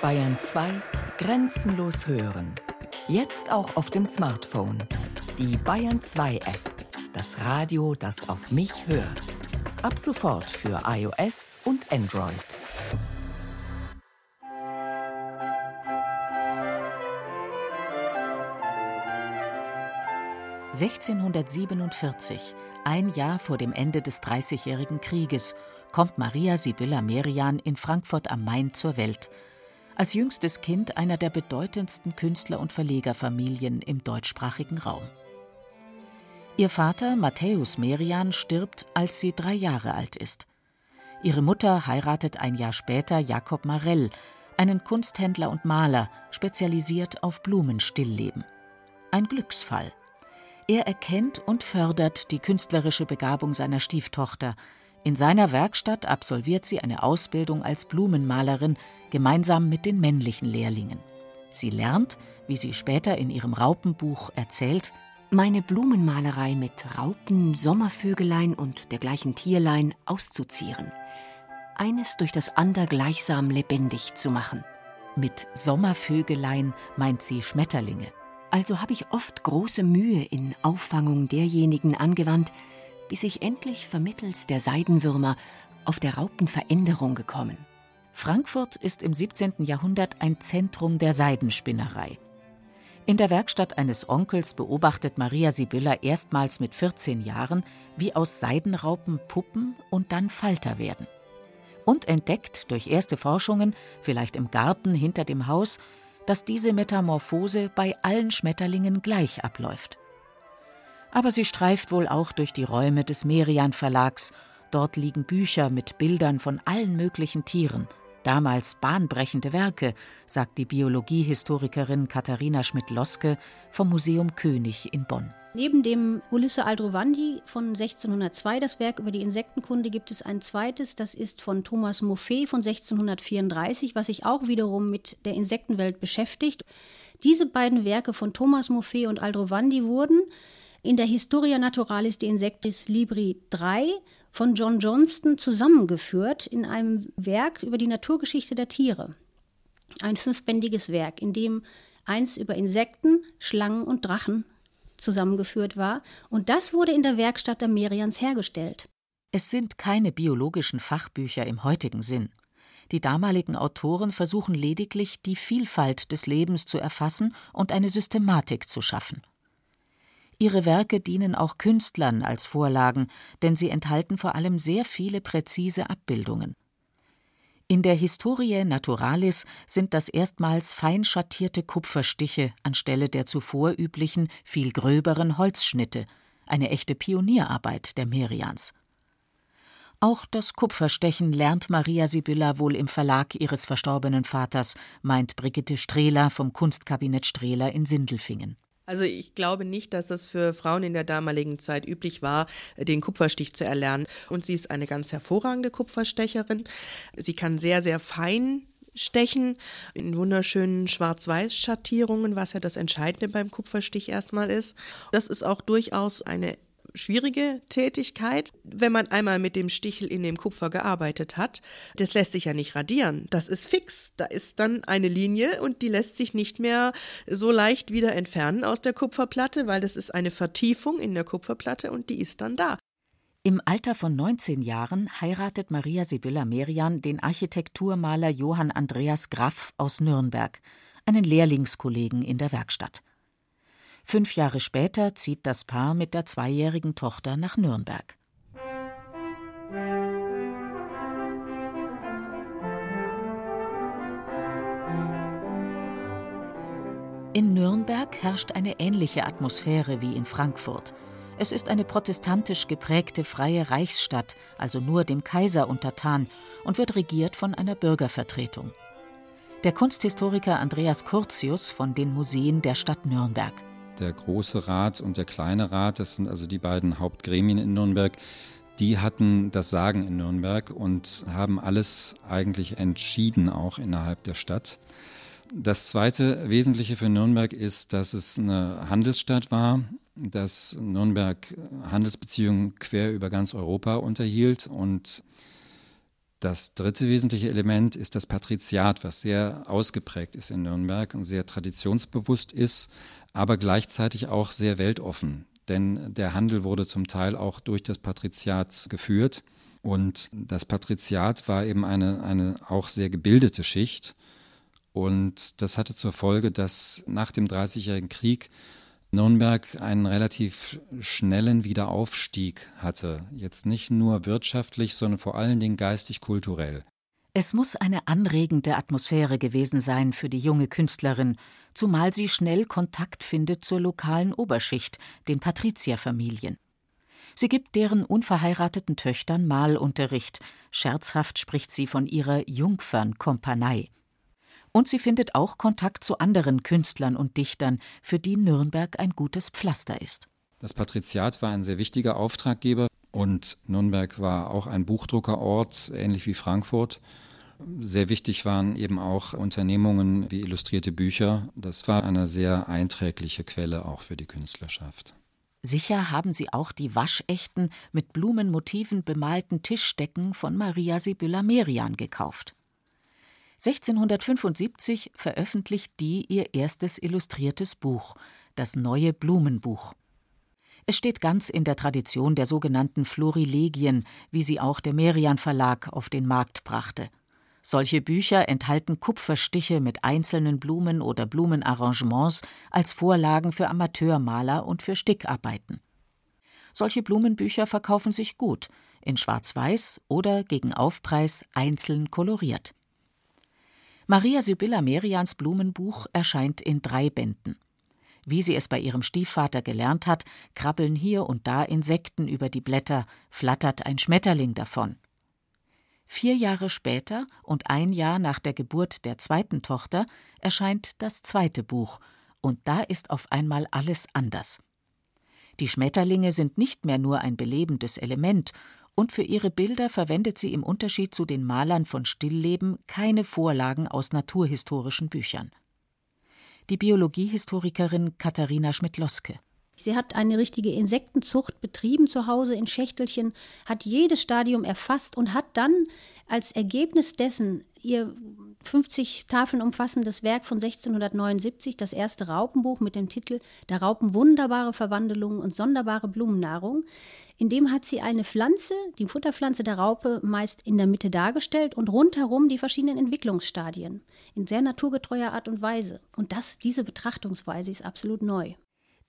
Bayern 2 grenzenlos hören. Jetzt auch auf dem Smartphone. Die Bayern 2 App. Das Radio, das auf mich hört. Ab sofort für iOS und Android. (1647), ein Jahr vor dem Ende des Dreißigjährigen Krieges, kommt Maria Sibylla Merian in Frankfurt am Main zur Welt. Als jüngstes Kind einer der bedeutendsten Künstler- und Verlegerfamilien im deutschsprachigen Raum. Ihr Vater, Matthäus Merian, stirbt, als sie 3 Jahre alt ist. Ihre Mutter heiratet ein Jahr später Jacob Marrell, einen Kunsthändler und Maler, spezialisiert auf Blumenstillleben. Ein Glücksfall. Er erkennt und fördert die künstlerische Begabung seiner Stieftochter. In seiner Werkstatt absolviert sie eine Ausbildung als Blumenmalerin, gemeinsam mit den männlichen Lehrlingen. Sie lernt, wie sie später in ihrem Raupenbuch erzählt: Meine Blumenmalerei mit Raupen, Sommervögelein und dergleichen Tierlein auszuzieren. Eines durch das andere gleichsam lebendig zu machen. Mit Sommervögelein meint sie Schmetterlinge. Also habe ich oft große Mühe in Auffangung derjenigen angewandt, bis ich endlich vermittels der Seidenwürmer auf der Raupenveränderung gekommen. Frankfurt ist im 17. Jahrhundert ein Zentrum der Seidenspinnerei. In der Werkstatt eines Onkels beobachtet Maria Sibylla erstmals mit 14 Jahren, wie aus Seidenraupen Puppen und dann Falter werden. Und entdeckt durch erste Forschungen, vielleicht im Garten hinter dem Haus, dass diese Metamorphose bei allen Schmetterlingen gleich abläuft. Aber sie streift wohl auch durch die Räume des Merian Verlags. Dort liegen Bücher mit Bildern von allen möglichen Tieren. Damals bahnbrechende Werke, sagt die Biologiehistorikerin Katharina Schmidt-Loske vom Museum König in Bonn. Neben dem Ulisse Aldrovandi von 1602, das Werk über die Insektenkunde, gibt es ein zweites, das ist von Thomas Muffet von 1634, was sich auch wiederum mit der Insektenwelt beschäftigt. Diese beiden Werke von Thomas Muffet und Aldrovandi wurden in der Historia Naturalis de Insectis Libri III von John Johnston zusammengeführt in einem Werk über die Naturgeschichte der Tiere. Ein 5-bändiges Werk, in dem eins über Insekten, Schlangen und Drachen zusammengeführt war. Und das wurde in der Werkstatt der Merians hergestellt. Es sind keine biologischen Fachbücher im heutigen Sinn. Die damaligen Autoren versuchen lediglich, die Vielfalt des Lebens zu erfassen und eine Systematik zu schaffen. Ihre Werke dienen auch Künstlern als Vorlagen, denn sie enthalten vor allem sehr viele präzise Abbildungen. In der Historiae Naturalis sind das erstmals fein schattierte Kupferstiche anstelle der zuvor üblichen, viel gröberen Holzschnitte, eine echte Pionierarbeit der Merians. Auch das Kupferstechen lernt Maria Sibylla wohl im Verlag ihres verstorbenen Vaters, meint Brigitte Strehler vom Kunstkabinett Strehler in Sindelfingen. Also ich glaube nicht, dass das für Frauen in der damaligen Zeit üblich war, den Kupferstich zu erlernen. Und sie ist eine ganz hervorragende Kupferstecherin. Sie kann sehr, sehr fein stechen in wunderschönen Schwarz-Weiß-Schattierungen, was ja das Entscheidende beim Kupferstich erstmal ist. Das ist auch durchaus eine schwierige Tätigkeit, wenn man einmal mit dem Stichel in dem Kupfer gearbeitet hat. Das lässt sich ja nicht radieren, das ist fix, da ist dann eine Linie und die lässt sich nicht mehr so leicht wieder entfernen aus der Kupferplatte, weil das ist eine Vertiefung in der Kupferplatte und die ist dann da. Im Alter von 19 Jahren heiratet Maria Sibylla Merian den Architekturmaler Johann Andreas Graff aus Nürnberg, einen Lehrlingskollegen in der Werkstatt. 5 Jahre später zieht das Paar mit der 2-jährigen Tochter nach Nürnberg. In Nürnberg herrscht eine ähnliche Atmosphäre wie in Frankfurt. Es ist eine protestantisch geprägte freie Reichsstadt, also nur dem Kaiser untertan, und wird regiert von einer Bürgervertretung. Der Kunsthistoriker Andreas Curtius von den Museen der Stadt Nürnberg. Der Große Rat und der Kleine Rat, das sind also die beiden Hauptgremien in Nürnberg, die hatten das Sagen in Nürnberg und haben alles eigentlich entschieden, auch innerhalb der Stadt. Das zweite Wesentliche für Nürnberg ist, dass es eine Handelsstadt war, dass Nürnberg Handelsbeziehungen quer über ganz Europa unterhielt und Das dritte wesentliche Element ist das Patriziat, was sehr ausgeprägt ist in Nürnberg und sehr traditionsbewusst ist, aber gleichzeitig auch sehr weltoffen. Denn der Handel wurde zum Teil auch durch das Patriziat geführt. Und das Patriziat war eben eine auch sehr gebildete Schicht. Und das hatte zur Folge, dass nach dem Dreißigjährigen Krieg Nürnberg einen relativ schnellen Wiederaufstieg hatte. Jetzt nicht nur wirtschaftlich, sondern vor allen Dingen geistig-kulturell. Es muss eine anregende Atmosphäre gewesen sein für die junge Künstlerin, zumal sie schnell Kontakt findet zur lokalen Oberschicht, den Patrizierfamilien. Sie gibt deren unverheirateten Töchtern Malunterricht. Scherzhaft spricht sie von ihrer Jungfernkompanei. Und sie findet auch Kontakt zu anderen Künstlern und Dichtern, für die Nürnberg ein gutes Pflaster ist. Das Patriziat war ein sehr wichtiger Auftraggeber und Nürnberg war auch ein Buchdruckerort, ähnlich wie Frankfurt. Sehr wichtig waren eben auch Unternehmungen wie illustrierte Bücher. Das war eine sehr einträgliche Quelle auch für die Künstlerschaft. Sicher haben sie auch die waschechten, mit Blumenmotiven bemalten Tischdecken von Maria Sibylla Merian gekauft. 1675 veröffentlicht die ihr erstes illustriertes Buch, das Neue Blumenbuch. Es steht ganz in der Tradition der sogenannten Florilegien, wie sie auch der Merian Verlag auf den Markt brachte. Solche Bücher enthalten Kupferstiche mit einzelnen Blumen oder Blumenarrangements als Vorlagen für Amateurmaler und für Stickarbeiten. Solche Blumenbücher verkaufen sich gut, in Schwarz-Weiß oder gegen Aufpreis einzeln koloriert. Maria Sibylla Merians Blumenbuch erscheint in 3 Bänden. Wie sie es bei ihrem Stiefvater gelernt hat, krabbeln hier und da Insekten über die Blätter, flattert ein Schmetterling davon. 4 Jahre später und ein Jahr nach der Geburt der zweiten Tochter erscheint das zweite Buch, und da ist auf einmal alles anders. Die Schmetterlinge sind nicht mehr nur ein belebendes Element, und für ihre Bilder verwendet sie im Unterschied zu den Malern von Stillleben keine Vorlagen aus naturhistorischen Büchern. Die Biologiehistorikerin Katharina Schmidt-Loske. Sie hat eine richtige Insektenzucht betrieben zu Hause in Schächtelchen, hat jedes Stadium erfasst und hat dann als Ergebnis dessen ihr 50 Tafeln umfassendes Werk von 1679, das erste Raupenbuch mit dem Titel Der Raupen wunderbare Verwandelung und sonderbare Blumennahrung. In dem hat sie eine Pflanze, die Futterpflanze der Raupe, meist in der Mitte dargestellt und rundherum die verschiedenen Entwicklungsstadien in sehr naturgetreuer Art und Weise. Und diese Betrachtungsweise ist absolut neu.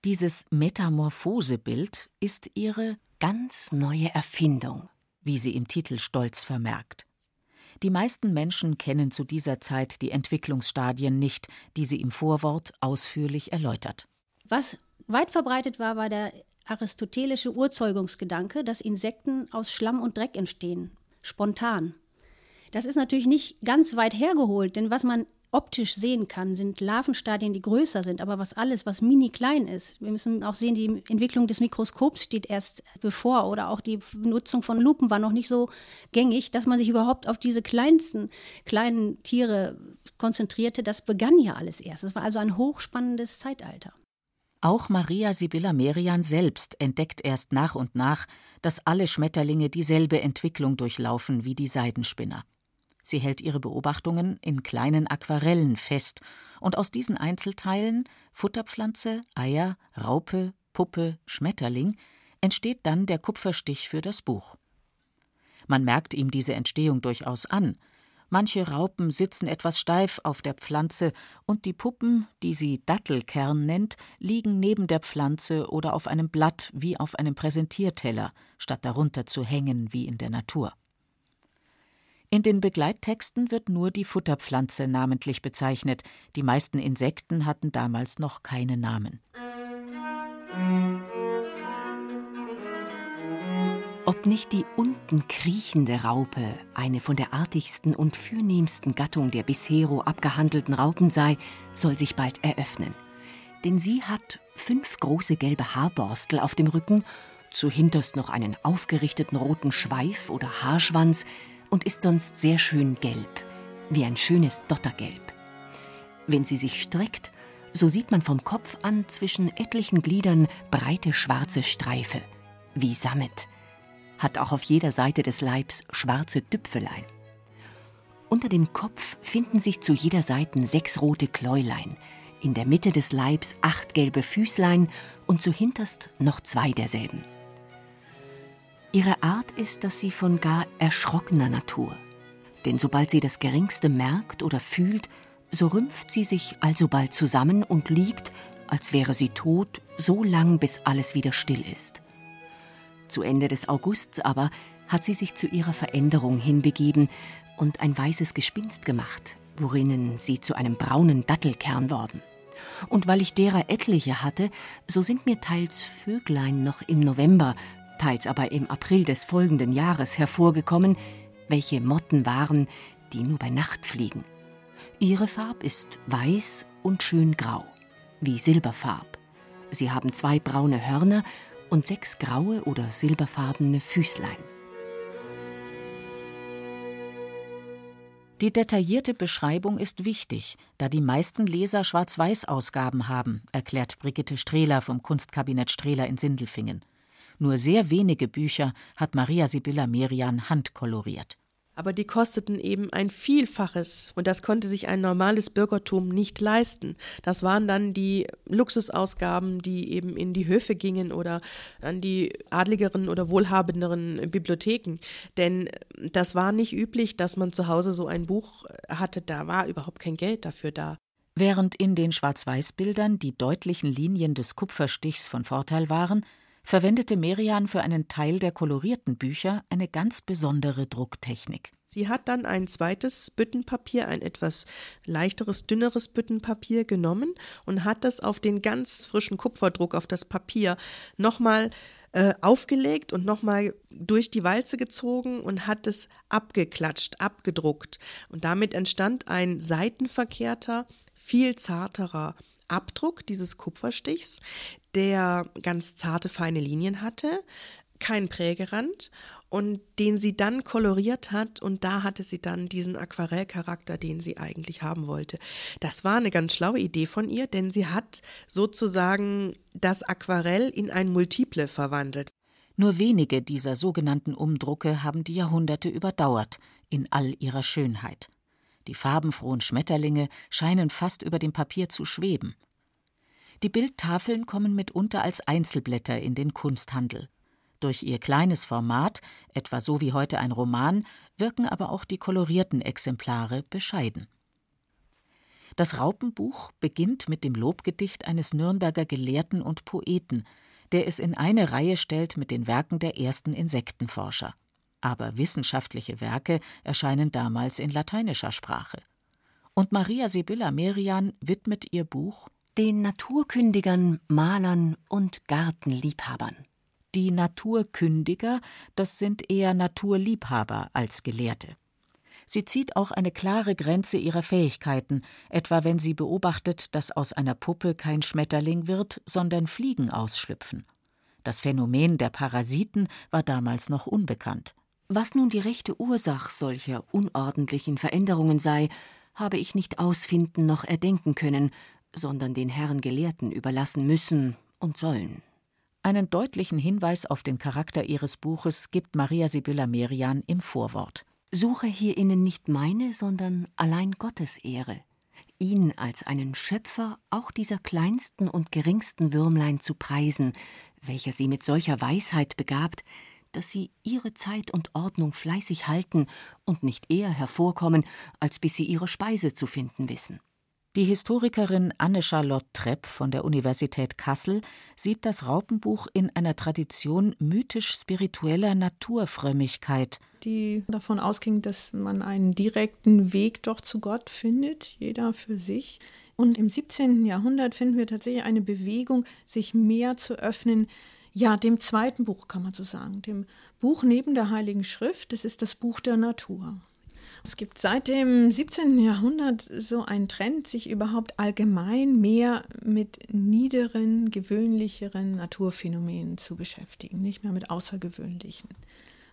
Dieses Metamorphosebild ist ihre ganz neue Erfindung, wie sie im Titel stolz vermerkt. Die meisten Menschen kennen zu dieser Zeit die Entwicklungsstadien nicht, die sie im Vorwort ausführlich erläutert. Was weit verbreitet war, war der aristotelische Urzeugungsgedanke, dass Insekten aus Schlamm und Dreck entstehen, spontan. Das ist natürlich nicht ganz weit hergeholt, denn was man optisch sehen kann, sind Larvenstadien, die größer sind, aber was mini klein ist. Wir müssen auch sehen, die Entwicklung des Mikroskops steht erst bevor, oder auch die Nutzung von Lupen war noch nicht so gängig, dass man sich überhaupt auf diese kleinen Tiere konzentrierte. Das begann ja alles erst. Es war also ein hochspannendes Zeitalter. Auch Maria Sibylla Merian selbst entdeckt erst nach und nach, dass alle Schmetterlinge dieselbe Entwicklung durchlaufen wie die Seidenspinner. Sie hält ihre Beobachtungen in kleinen Aquarellen fest und aus diesen Einzelteilen Futterpflanze, Eier, Raupe, Puppe, Schmetterling entsteht dann der Kupferstich für das Buch. Man merkt ihm diese Entstehung durchaus an. Manche Raupen sitzen etwas steif auf der Pflanze und die Puppen, die sie Dattelkern nennt, liegen neben der Pflanze oder auf einem Blatt wie auf einem Präsentierteller, statt darunter zu hängen wie in der Natur. In den Begleittexten wird nur die Futterpflanze namentlich bezeichnet. Die meisten Insekten hatten damals noch keine Namen. Ob nicht die unten kriechende Raupe eine von der artigsten und fürnehmsten Gattung der bishero abgehandelten Raupen sei, soll sich bald eröffnen. Denn sie hat 5 große gelbe Haarborstel auf dem Rücken, zuhinterst noch einen aufgerichteten roten Schweif oder Haarschwanz, und ist sonst sehr schön gelb, wie ein schönes Dottergelb. Wenn sie sich streckt, so sieht man vom Kopf an zwischen etlichen Gliedern breite schwarze Streife, wie Sammet. Hat auch auf jeder Seite des Leibs schwarze Tüpfelein. Unter dem Kopf finden sich zu jeder Seite 6 rote Kläulein, in der Mitte des Leibs 8 gelbe Füßlein und zu hinterst noch 2 derselben. Ihre Art ist, dass sie von gar erschrockener Natur. Denn sobald sie das Geringste merkt oder fühlt, so rümpft sie sich alsobald zusammen und liegt, als wäre sie tot, so lang, bis alles wieder still ist. Zu Ende des Augusts aber hat sie sich zu ihrer Veränderung hinbegeben und ein weißes Gespinst gemacht, worinnen sie zu einem braunen Dattelkern worden. Und weil ich derer etliche hatte, so sind mir teils Vöglein noch im November, teils aber im April des folgenden Jahres hervorgekommen, welche Motten waren, die nur bei Nacht fliegen. Ihre Farb ist weiß und schön grau, wie Silberfarb. Sie haben 2 braune Hörner und 6 graue oder silberfarbene Füßlein. Die detaillierte Beschreibung ist wichtig, da die meisten Leser Schwarz-Weiß-Ausgaben haben, erklärt Brigitte Strehler vom Kunstkabinett Strehler in Sindelfingen. Nur sehr wenige Bücher hat Maria Sibylla Merian handkoloriert. Aber die kosteten eben ein Vielfaches und das konnte sich ein normales Bürgertum nicht leisten. Das waren dann die Luxusausgaben, die eben in die Höfe gingen oder an die adligeren oder wohlhabenderen Bibliotheken. Denn das war nicht üblich, dass man zu Hause so ein Buch hatte, da war überhaupt kein Geld dafür da. Während in den Schwarz-Weiß-Bildern die deutlichen Linien des Kupferstichs von Vorteil waren, verwendete Merian für einen Teil der kolorierten Bücher eine ganz besondere Drucktechnik. Sie hat dann ein zweites Büttenpapier, ein etwas leichteres, dünneres Büttenpapier genommen und hat das auf den ganz frischen Kupferdruck, auf das Papier, nochmal aufgelegt und nochmal durch die Walze gezogen und hat es abgeklatscht, abgedruckt. Und damit entstand ein seitenverkehrter, viel zarterer Abdruck dieses Kupferstichs, der ganz zarte, feine Linien hatte, keinen Prägerand und den sie dann koloriert hat und da hatte sie dann diesen Aquarellcharakter, den sie eigentlich haben wollte. Das war eine ganz schlaue Idee von ihr, denn sie hat sozusagen das Aquarell in ein Multiple verwandelt. Nur wenige dieser sogenannten Umdrucke haben die Jahrhunderte überdauert, in all ihrer Schönheit. Die farbenfrohen Schmetterlinge scheinen fast über dem Papier zu schweben. Die Bildtafeln kommen mitunter als Einzelblätter in den Kunsthandel. Durch ihr kleines Format, etwa so wie heute ein Roman, wirken aber auch die kolorierten Exemplare bescheiden. Das Raupenbuch beginnt mit dem Lobgedicht eines Nürnberger Gelehrten und Poeten, der es in eine Reihe stellt mit den Werken der ersten Insektenforscher. Aber wissenschaftliche Werke erscheinen damals in lateinischer Sprache. Und Maria Sibylla Merian widmet ihr Buch den Naturkündigern, Malern und Gartenliebhabern. Die Naturkündiger, das sind eher Naturliebhaber als Gelehrte. Sie zieht auch eine klare Grenze ihrer Fähigkeiten, etwa wenn sie beobachtet, dass aus einer Puppe kein Schmetterling wird, sondern Fliegen ausschlüpfen. Das Phänomen der Parasiten war damals noch unbekannt. Was nun die rechte Ursache solcher unordentlichen Veränderungen sei, habe ich nicht ausfinden noch erdenken können, sondern den Herren Gelehrten überlassen müssen und sollen. Einen deutlichen Hinweis auf den Charakter ihres Buches gibt Maria Sibylla Merian im Vorwort. Suche hierinnen nicht meine, sondern allein Gottes Ehre, ihn als einen Schöpfer auch dieser kleinsten und geringsten Würmlein zu preisen, welcher sie mit solcher Weisheit begabt, dass sie ihre Zeit und Ordnung fleißig halten und nicht eher hervorkommen, als bis sie ihre Speise zu finden wissen. Die Historikerin Anne-Charlotte Trepp von der Universität Kassel sieht das Raupenbuch in einer Tradition mythisch-spiritueller Naturfrömmigkeit, die davon ausging, dass man einen direkten Weg doch zu Gott findet, jeder für sich. Und im 17. Jahrhundert finden wir tatsächlich eine Bewegung, sich mehr zu öffnen, ja, dem zweiten Buch, kann man so sagen, dem Buch neben der Heiligen Schrift, das ist das Buch der Natur. Es gibt seit dem 17. Jahrhundert so einen Trend, sich überhaupt allgemein mehr mit niederen, gewöhnlicheren Naturphänomenen zu beschäftigen, nicht mehr mit außergewöhnlichen.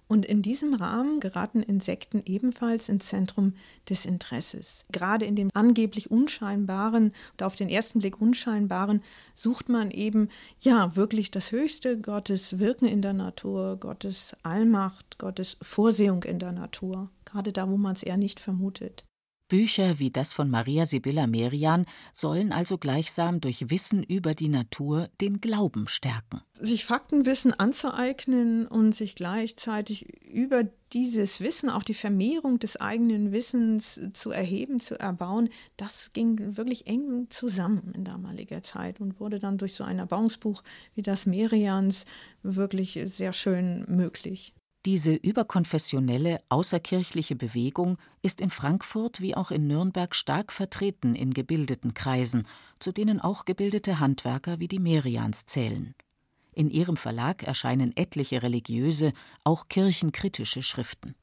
Und in diesem Rahmen geraten Insekten ebenfalls ins Zentrum des Interesses. Gerade in dem angeblich unscheinbaren und auf den ersten Blick unscheinbaren sucht man eben ja wirklich das Höchste, Gottes Wirken in der Natur, Gottes Allmacht, Gottes Vorsehung in der Natur, gerade da, wo man es eher nicht vermutet. Bücher wie das von Maria Sibylla Merian sollen also gleichsam durch Wissen über die Natur den Glauben stärken. Sich Faktenwissen anzueignen und sich gleichzeitig über dieses Wissen, auch die Vermehrung des eigenen Wissens zu erheben, zu erbauen, das ging wirklich eng zusammen in damaliger Zeit und wurde dann durch so ein Erbauungsbuch wie das Merians wirklich sehr schön möglich. Diese überkonfessionelle, außerkirchliche Bewegung ist in Frankfurt wie auch in Nürnberg stark vertreten in gebildeten Kreisen, zu denen auch gebildete Handwerker wie die Merians zählen. In ihrem Verlag erscheinen etliche religiöse, auch kirchenkritische Schriften.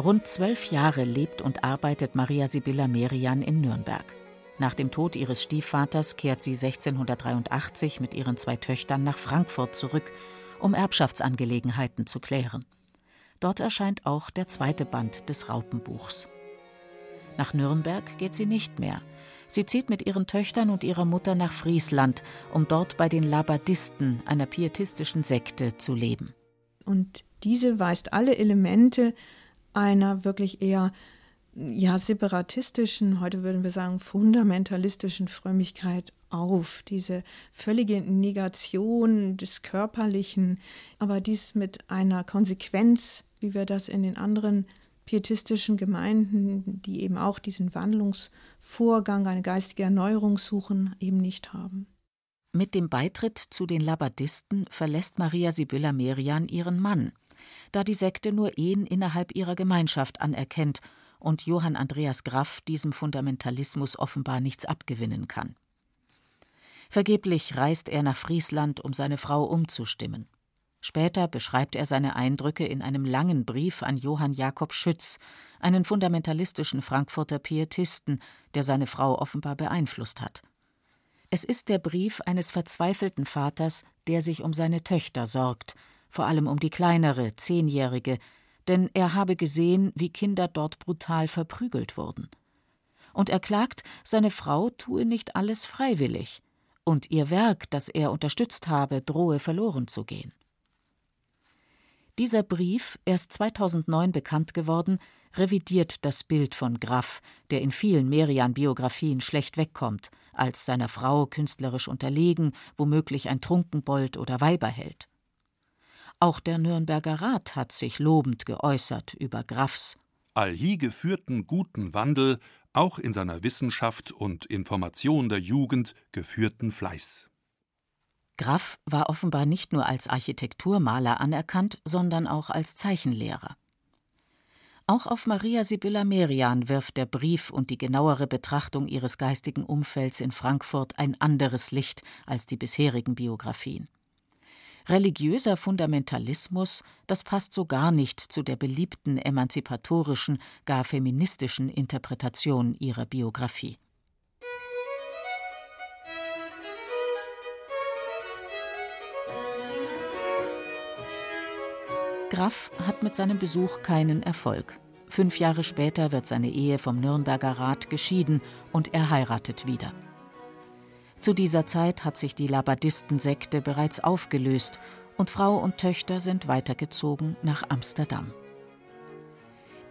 Rund 12 Jahre lebt und arbeitet Maria Sibylla Merian in Nürnberg. Nach dem Tod ihres Stiefvaters kehrt sie 1683 mit ihren 2 Töchtern nach Frankfurt zurück, um Erbschaftsangelegenheiten zu klären. Dort erscheint auch der 2. Band des Raupenbuchs. Nach Nürnberg geht sie nicht mehr. Sie zieht mit ihren Töchtern und ihrer Mutter nach Friesland, um dort bei den Labadisten, einer pietistischen Sekte, zu leben. Und diese weist alle Elemente einer wirklich eher separatistischen, heute würden wir sagen fundamentalistischen Frömmigkeit auf. Diese völlige Negation des Körperlichen, aber dies mit einer Konsequenz, wie wir das in den anderen pietistischen Gemeinden, die eben auch diesen Wandlungsvorgang, eine geistige Erneuerung suchen, eben nicht haben. Mit dem Beitritt zu den Labadisten verlässt Maria Sibylla Merian ihren Mann, da die Sekte nur Ehen innerhalb ihrer Gemeinschaft anerkennt und Johann Andreas Graff diesem Fundamentalismus offenbar nichts abgewinnen kann. Vergeblich reist er nach Friesland, um seine Frau umzustimmen. Später beschreibt er seine Eindrücke in einem langen Brief an Johann Jakob Schütz, einen fundamentalistischen Frankfurter Pietisten, der seine Frau offenbar beeinflusst hat. Es ist der Brief eines verzweifelten Vaters, der sich um seine Töchter sorgt, vor allem um die kleinere, 10-Jährige, denn er habe gesehen, wie Kinder dort brutal verprügelt wurden. Und er klagt, seine Frau tue nicht alles freiwillig und ihr Werk, das er unterstützt habe, drohe verloren zu gehen. Dieser Brief, erst 2009 bekannt geworden, revidiert das Bild von Graff, der in vielen Merian-Biografien schlecht wegkommt, als seiner Frau künstlerisch unterlegen, womöglich ein Trunkenbold oder Weiberheld. Auch der Nürnberger Rat hat sich lobend geäußert über Graffs allhie geführten guten Wandel, auch in seiner Wissenschaft und Information der Jugend geführten Fleiß. Graff war offenbar nicht nur als Architekturmaler anerkannt, sondern auch als Zeichenlehrer. Auch auf Maria Sibylla Merian wirft der Brief und die genauere Betrachtung ihres geistigen Umfelds in Frankfurt ein anderes Licht als die bisherigen Biografien. Religiöser Fundamentalismus, das passt so gar nicht zu der beliebten emanzipatorischen, gar feministischen Interpretation ihrer Biografie. Graff hat mit seinem Besuch keinen Erfolg. 5 Jahre später wird seine Ehe vom Nürnberger Rat geschieden und er heiratet wieder. Zu dieser Zeit hat sich die Labadistensekte bereits aufgelöst und Frau und Töchter sind weitergezogen nach Amsterdam.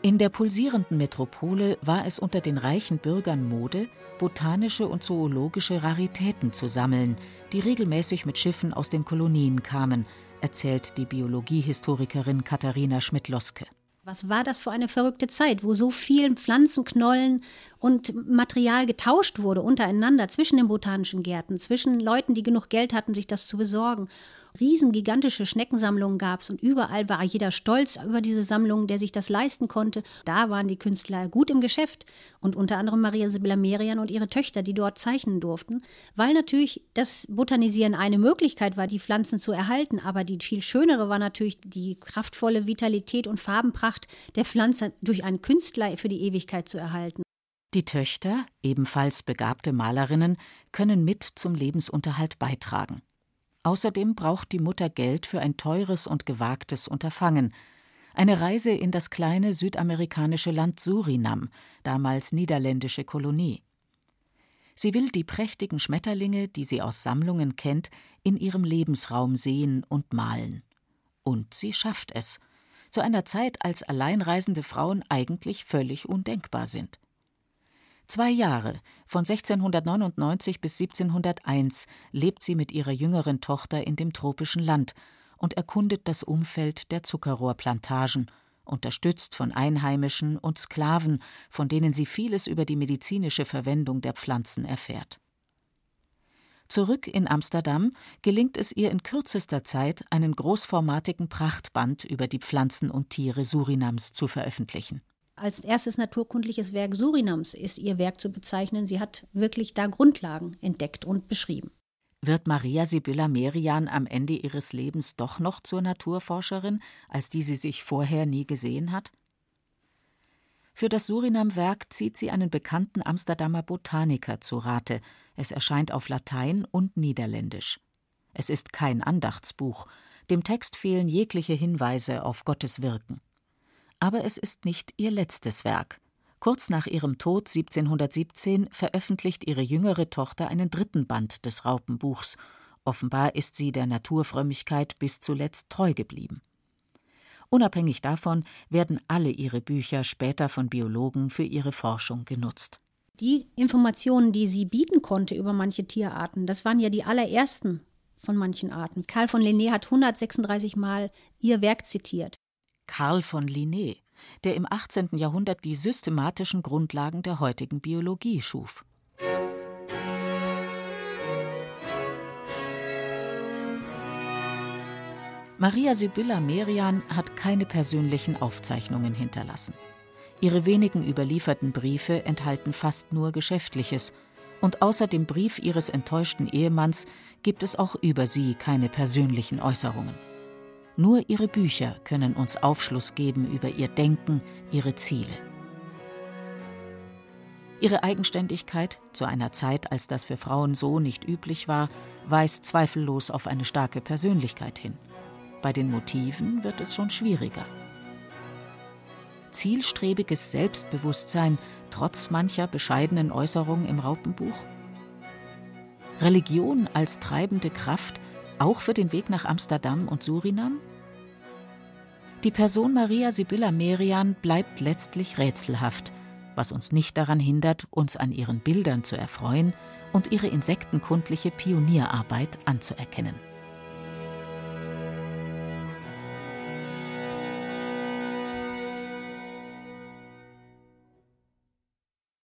In der pulsierenden Metropole war es unter den reichen Bürgern Mode, botanische und zoologische Raritäten zu sammeln, die regelmäßig mit Schiffen aus den Kolonien kamen, erzählt die Biologiehistorikerin Katharina Schmidt-Loske. Was war das für eine verrückte Zeit, wo so vielen Pflanzenknollen und Material getauscht wurde untereinander, zwischen den botanischen Gärten, zwischen Leuten, die genug Geld hatten, sich das zu besorgen. Riesengigantische Schneckensammlungen gab es und überall war jeder stolz über diese Sammlungen, der sich das leisten konnte. Da waren die Künstler gut im Geschäft und unter anderem Maria Sibylla Merian und ihre Töchter, die dort zeichnen durften, weil natürlich das Botanisieren eine Möglichkeit war, die Pflanzen zu erhalten, aber die viel schönere war natürlich die kraftvolle Vitalität und Farbenpracht der Pflanze durch einen Künstler für die Ewigkeit zu erhalten. Die Töchter, ebenfalls begabte Malerinnen, können mit zum Lebensunterhalt beitragen. Außerdem braucht die Mutter Geld für ein teures und gewagtes Unterfangen. Eine Reise in das kleine südamerikanische Land Surinam, damals niederländische Kolonie. Sie will die prächtigen Schmetterlinge, die sie aus Sammlungen kennt, in ihrem Lebensraum sehen und malen. Und sie schafft es. Zu einer Zeit, als alleinreisende Frauen eigentlich völlig undenkbar sind. 2 Jahre, von 1699 bis 1701, lebt sie mit ihrer jüngeren Tochter in dem tropischen Land und erkundet das Umfeld der Zuckerrohrplantagen, unterstützt von Einheimischen und Sklaven, von denen sie vieles über die medizinische Verwendung der Pflanzen erfährt. Zurück in Amsterdam gelingt es ihr in kürzester Zeit, einen großformatigen Prachtband über die Pflanzen und Tiere Surinams zu veröffentlichen. Als erstes naturkundliches Werk Surinams ist ihr Werk zu bezeichnen. Sie hat wirklich da Grundlagen entdeckt und beschrieben. Wird Maria Sibylla Merian am Ende ihres Lebens doch noch zur Naturforscherin, als die sie sich vorher nie gesehen hat? Für das Surinam-Werk zieht sie einen bekannten Amsterdamer Botaniker zu Rate. Es erscheint auf Latein und Niederländisch. Es ist kein Andachtsbuch. Dem Text fehlen jegliche Hinweise auf Gottes Wirken. Aber es ist nicht ihr letztes Werk. Kurz nach ihrem Tod 1717 veröffentlicht ihre jüngere Tochter einen 3. Band des Raupenbuchs. Offenbar ist sie der Naturfrömmigkeit bis zuletzt treu geblieben. Unabhängig davon werden alle ihre Bücher später von Biologen für ihre Forschung genutzt. Die Informationen, die sie bieten konnte über manche Tierarten, das waren ja die allerersten von manchen Arten. Carl von Linné hat 136 Mal ihr Werk zitiert. Carl von Linné, der im 18. Jahrhundert die systematischen Grundlagen der heutigen Biologie schuf. Maria Sibylla Merian hat keine persönlichen Aufzeichnungen hinterlassen. Ihre wenigen überlieferten Briefe enthalten fast nur Geschäftliches. Und außer dem Brief ihres enttäuschten Ehemanns gibt es auch über sie keine persönlichen Äußerungen. Nur ihre Bücher können uns Aufschluss geben über ihr Denken, ihre Ziele. Ihre Eigenständigkeit, zu einer Zeit, als das für Frauen so nicht üblich war, weist zweifellos auf eine starke Persönlichkeit hin. Bei den Motiven wird es schon schwieriger. Zielstrebiges Selbstbewusstsein, trotz mancher bescheidenen Äußerungen im Raupenbuch? Religion als treibende Kraft, auch für den Weg nach Amsterdam und Surinam? Die Person Maria Sibylla Merian bleibt letztlich rätselhaft, was uns nicht daran hindert, uns an ihren Bildern zu erfreuen und ihre insektenkundliche Pionierarbeit anzuerkennen.